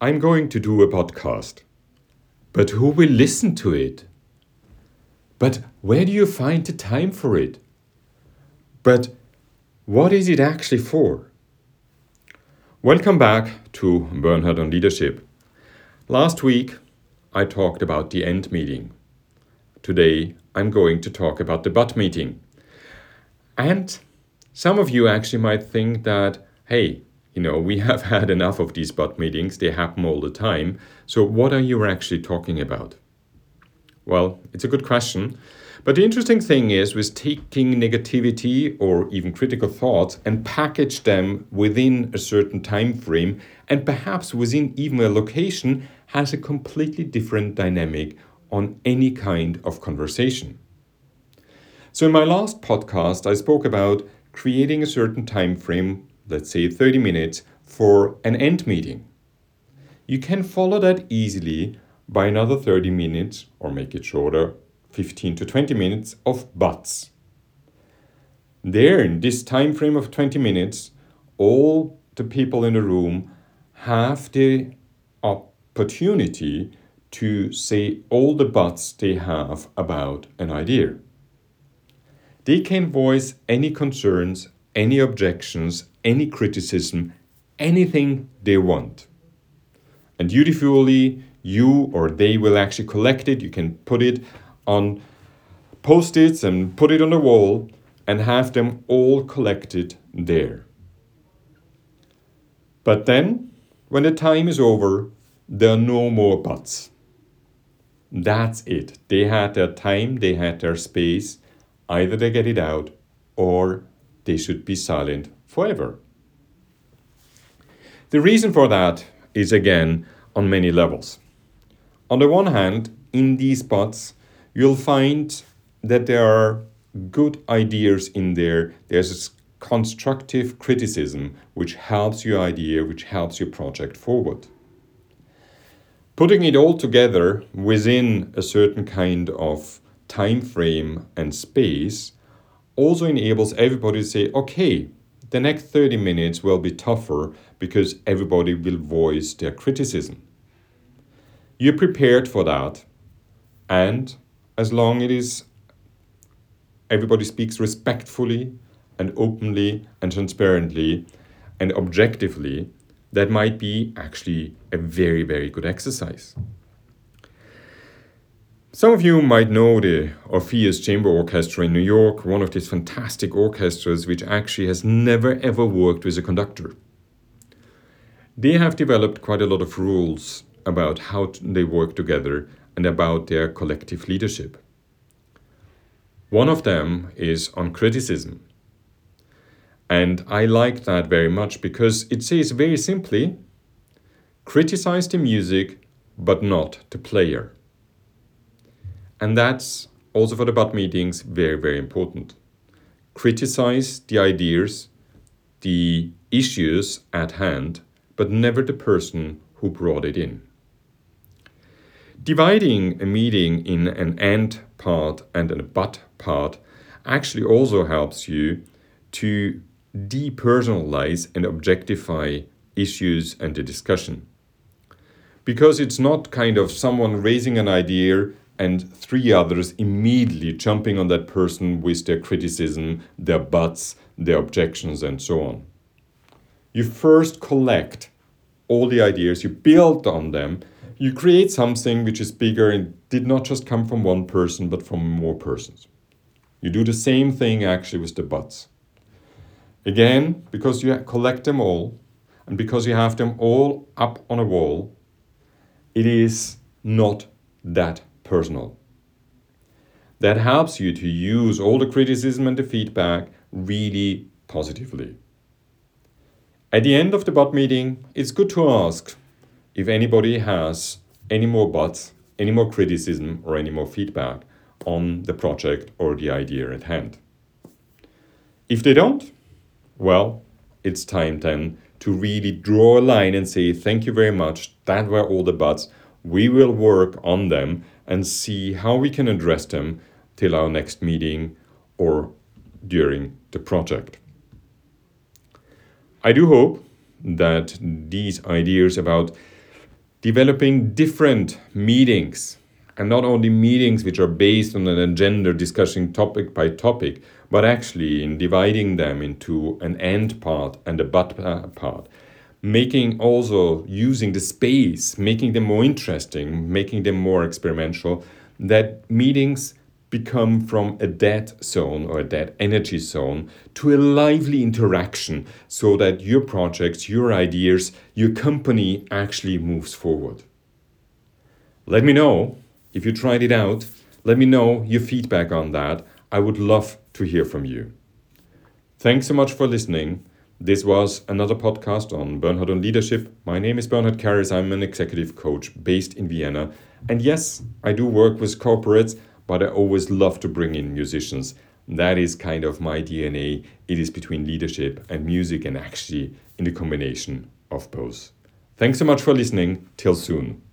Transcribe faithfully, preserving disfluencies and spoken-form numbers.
I'm going to do a podcast. But who will listen to it? But where do you find the time for it? But what is it actually for? Welcome back to Bernhard on Leadership. Last week, I talked about the end meeting. Today, I'm going to talk about the but meeting. And some of you actually might think that, hey, you know, we have had enough of these but meetings, they happen all the time. So what are you actually talking about? Well, it's a good question. But the interesting thing is with taking negativity or even critical thoughts and package them within a certain time frame and perhaps within even a location has a completely different dynamic on any kind of conversation. So in my last podcast, I spoke about creating a certain time frame, let's say thirty minutes, for an end meeting. You can follow that easily by another thirty minutes, or make it shorter, fifteen to twenty minutes of buts. There, in this time frame of twenty minutes, all the people in the room have the opportunity to say all the buts they have about an idea. They can voice any concerns, any objections, any criticism, anything they want. And beautifully, you or they will actually collect it. You can put it on post-its and put it on the wall and have them all collected there. But then, when the time is over, there are no more buts. That's it. They had their time, they had their space. Either they get it out or they should be silent forever. The reason for that is, again, on many levels. On the one hand, in these buts, you'll find that there are good ideas in there. There's constructive criticism, which helps your idea, which helps your project forward. Putting it all together within a certain kind of time frame and space also enables everybody to say, okay, the next thirty minutes will be tougher because everybody will voice their criticism. You're prepared for that, and as long as it is everybody speaks respectfully and openly and transparently and objectively, that might be actually a very, very good exercise. Some of you might know the Orpheus Chamber Orchestra in New York, one of these fantastic orchestras which actually has never ever worked with a conductor. They have developed quite a lot of rules about how they work together and about their collective leadership. One of them is on criticism. And I like that very much because it says very simply, criticize the music, but not the player. And that's also for the but meetings very, very important. Criticize the ideas, the issues at hand, but never the person who brought it in. Dividing a meeting in an and part and a but part actually also helps you to depersonalize and objectify issues and the discussion. Because it's not kind of someone raising an idea and three others immediately jumping on that person with their criticism, their buts, their objections, and so on. You first collect all the ideas, you build on them, you create something which is bigger and did not just come from one person, but from more persons. You do the same thing actually with the buts. Again, because you collect them all, and because you have them all up on a wall, it is not that personal. That helps you to use all the criticism and the feedback really positively. At the end of the but meeting, it's good to ask if anybody has any more buts, any more criticism, or any more feedback on the project or the idea at hand. If they don't, well, it's time then to really draw a line and say, thank you very much, that were all the buts, we will work on them and see how we can address them till our next meeting or during the project. I do hope that these ideas about Developing different meetings, and not only meetings which are based on an agenda discussing topic by topic, but actually in dividing them into an end part and a but part. Making also using the space, making them more interesting, making them more experimental, that meetings become from a dead zone or a dead energy zone to a lively interaction so that your projects, your ideas, your company actually moves forward. Let me know if you tried it out. Let me know your feedback on that. I would love to hear from you. Thanks so much for listening. This was another podcast on Bernhard on Leadership. My name is Bernhard Caris. I'm an executive coach based in Vienna. And yes, I do work with corporates, but I always love to bring in musicians. That is kind of my D N A. It is between leadership and music, and actually in the combination of both. Thanks so much for listening. Till soon.